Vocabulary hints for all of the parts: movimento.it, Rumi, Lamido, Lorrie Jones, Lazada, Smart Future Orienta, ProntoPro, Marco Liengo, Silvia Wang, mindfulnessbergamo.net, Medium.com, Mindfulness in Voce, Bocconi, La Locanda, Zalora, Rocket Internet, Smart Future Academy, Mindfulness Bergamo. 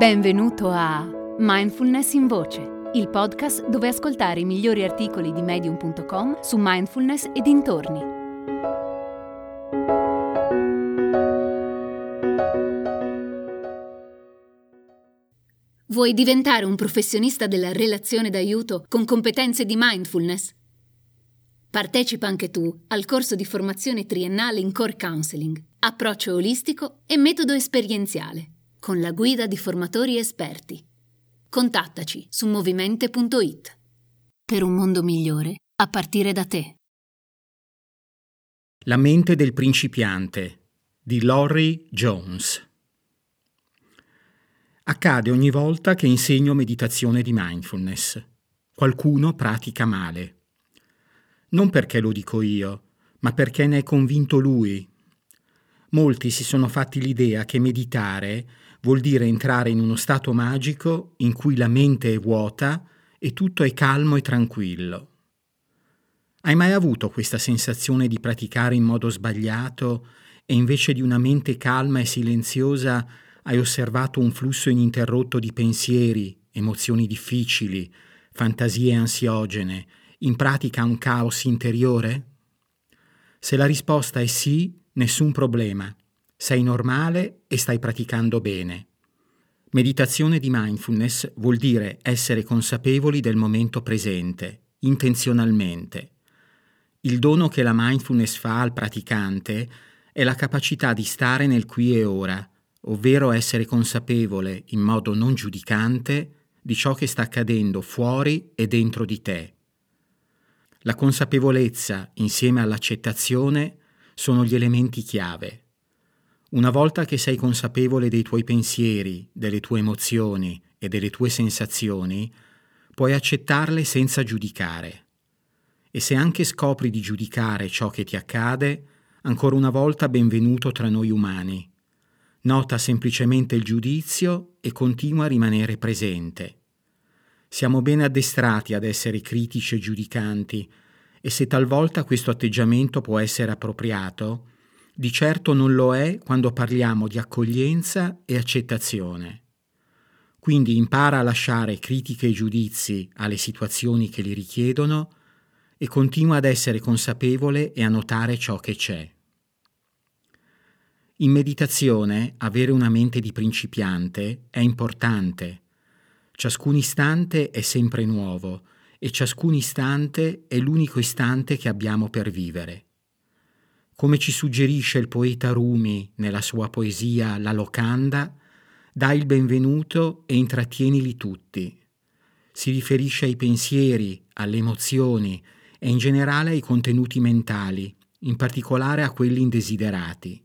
Benvenuto a Mindfulness in Voce, il podcast dove ascoltare i migliori articoli di Medium.com su mindfulness e dintorni. Vuoi diventare un professionista della relazione d'aiuto con competenze di mindfulness? Partecipa anche tu al corso di formazione triennale in Core Counseling, approccio olistico e metodo esperienziale, con la guida di formatori esperti. Contattaci su movimento.it. Per un mondo migliore a partire da te. La mente del principiante di Lorrie Jones. Accade ogni volta che insegno meditazione di mindfulness. Qualcuno pratica male. Non perché lo dico io, ma perché ne è convinto lui. Molti si sono fatti l'idea che meditare vuol dire entrare in uno stato magico in cui la mente è vuota e tutto è calmo e tranquillo. Hai mai avuto questa sensazione di praticare in modo sbagliato e invece di una mente calma e silenziosa hai osservato un flusso ininterrotto di pensieri, emozioni difficili, fantasie ansiogene, in pratica un caos interiore? Se la risposta è sì, nessun problema. Sei normale e stai praticando bene. Meditazione di mindfulness vuol dire essere consapevoli del momento presente, intenzionalmente. Il dono che la mindfulness fa al praticante è la capacità di stare nel qui e ora, ovvero essere consapevole, in modo non giudicante, di ciò che sta accadendo fuori e dentro di te. La consapevolezza, insieme all'accettazione, sono gli elementi chiave. Una volta che sei consapevole dei tuoi pensieri, delle tue emozioni e delle tue sensazioni, puoi accettarle senza giudicare. E se anche scopri di giudicare ciò che ti accade, ancora una volta benvenuto tra noi umani. Nota semplicemente il giudizio e continua a rimanere presente. Siamo ben addestrati ad essere critici e giudicanti, e se talvolta questo atteggiamento può essere appropriato, di certo non lo è quando parliamo di accoglienza e accettazione. Quindi impara a lasciare critiche e giudizi alle situazioni che li richiedono e continua ad essere consapevole e a notare ciò che c'è. In meditazione, avere una mente di principiante è importante. Ciascun istante è sempre nuovo e ciascun istante è l'unico istante che abbiamo per vivere. Come ci suggerisce il poeta Rumi nella sua poesia La Locanda, dai il benvenuto e intrattienili tutti. Si riferisce ai pensieri, alle emozioni e in generale ai contenuti mentali, in particolare a quelli indesiderati.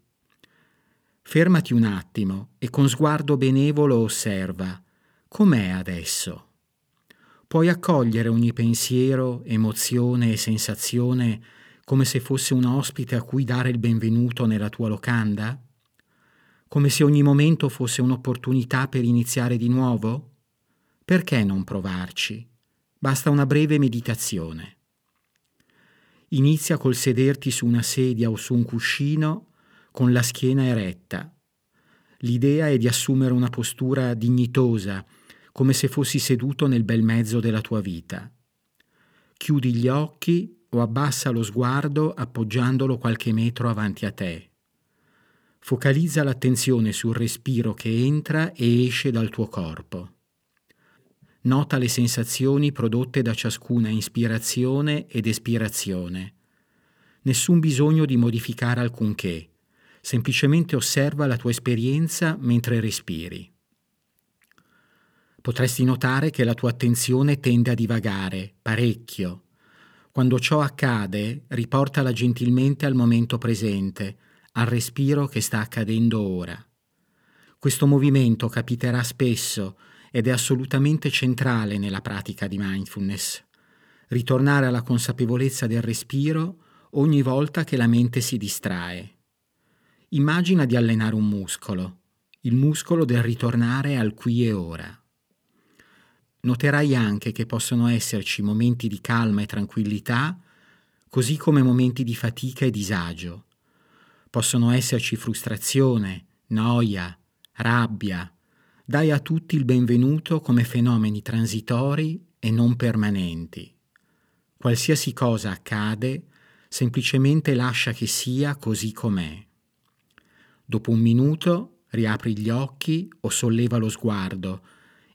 Fermati un attimo e con sguardo benevolo osserva: com'è adesso? Puoi accogliere ogni pensiero, emozione e sensazione come se fosse un ospite a cui dare il benvenuto nella tua locanda? Come se ogni momento fosse un'opportunità per iniziare di nuovo? Perché non provarci? Basta una breve meditazione. Inizia col sederti su una sedia o su un cuscino con la schiena eretta. L'idea è di assumere una postura dignitosa, come se fossi seduto nel bel mezzo della tua vita. Chiudi gli occhi o abbassa lo sguardo appoggiandolo qualche metro avanti a te. Focalizza l'attenzione sul respiro che entra e esce dal tuo corpo. Nota le sensazioni prodotte da ciascuna ispirazione ed espirazione. Nessun bisogno di modificare alcunché. Semplicemente osserva la tua esperienza mentre respiri. Potresti notare che la tua attenzione tende a divagare, parecchio. Quando ciò accade, riportala gentilmente al momento presente, al respiro che sta accadendo ora. Questo movimento capiterà spesso ed è assolutamente centrale nella pratica di mindfulness. Ritornare alla consapevolezza del respiro ogni volta che la mente si distrae. Immagina di allenare un muscolo, il muscolo del ritornare al qui e ora. Noterai anche che possono esserci momenti di calma e tranquillità, così come momenti di fatica e disagio. Possono esserci frustrazione, noia, rabbia, dai a tutti il benvenuto come fenomeni transitori e non permanenti. Qualsiasi cosa accade, semplicemente lascia che sia così com'è. Dopo un minuto riapri gli occhi o solleva lo sguardo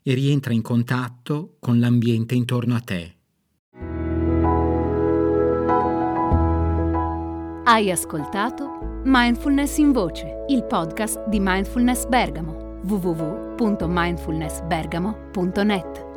e rientra in contatto con l'ambiente intorno a te. Hai ascoltato Mindfulness in Voce, il podcast di Mindfulness Bergamo. www.mindfulnessbergamo.net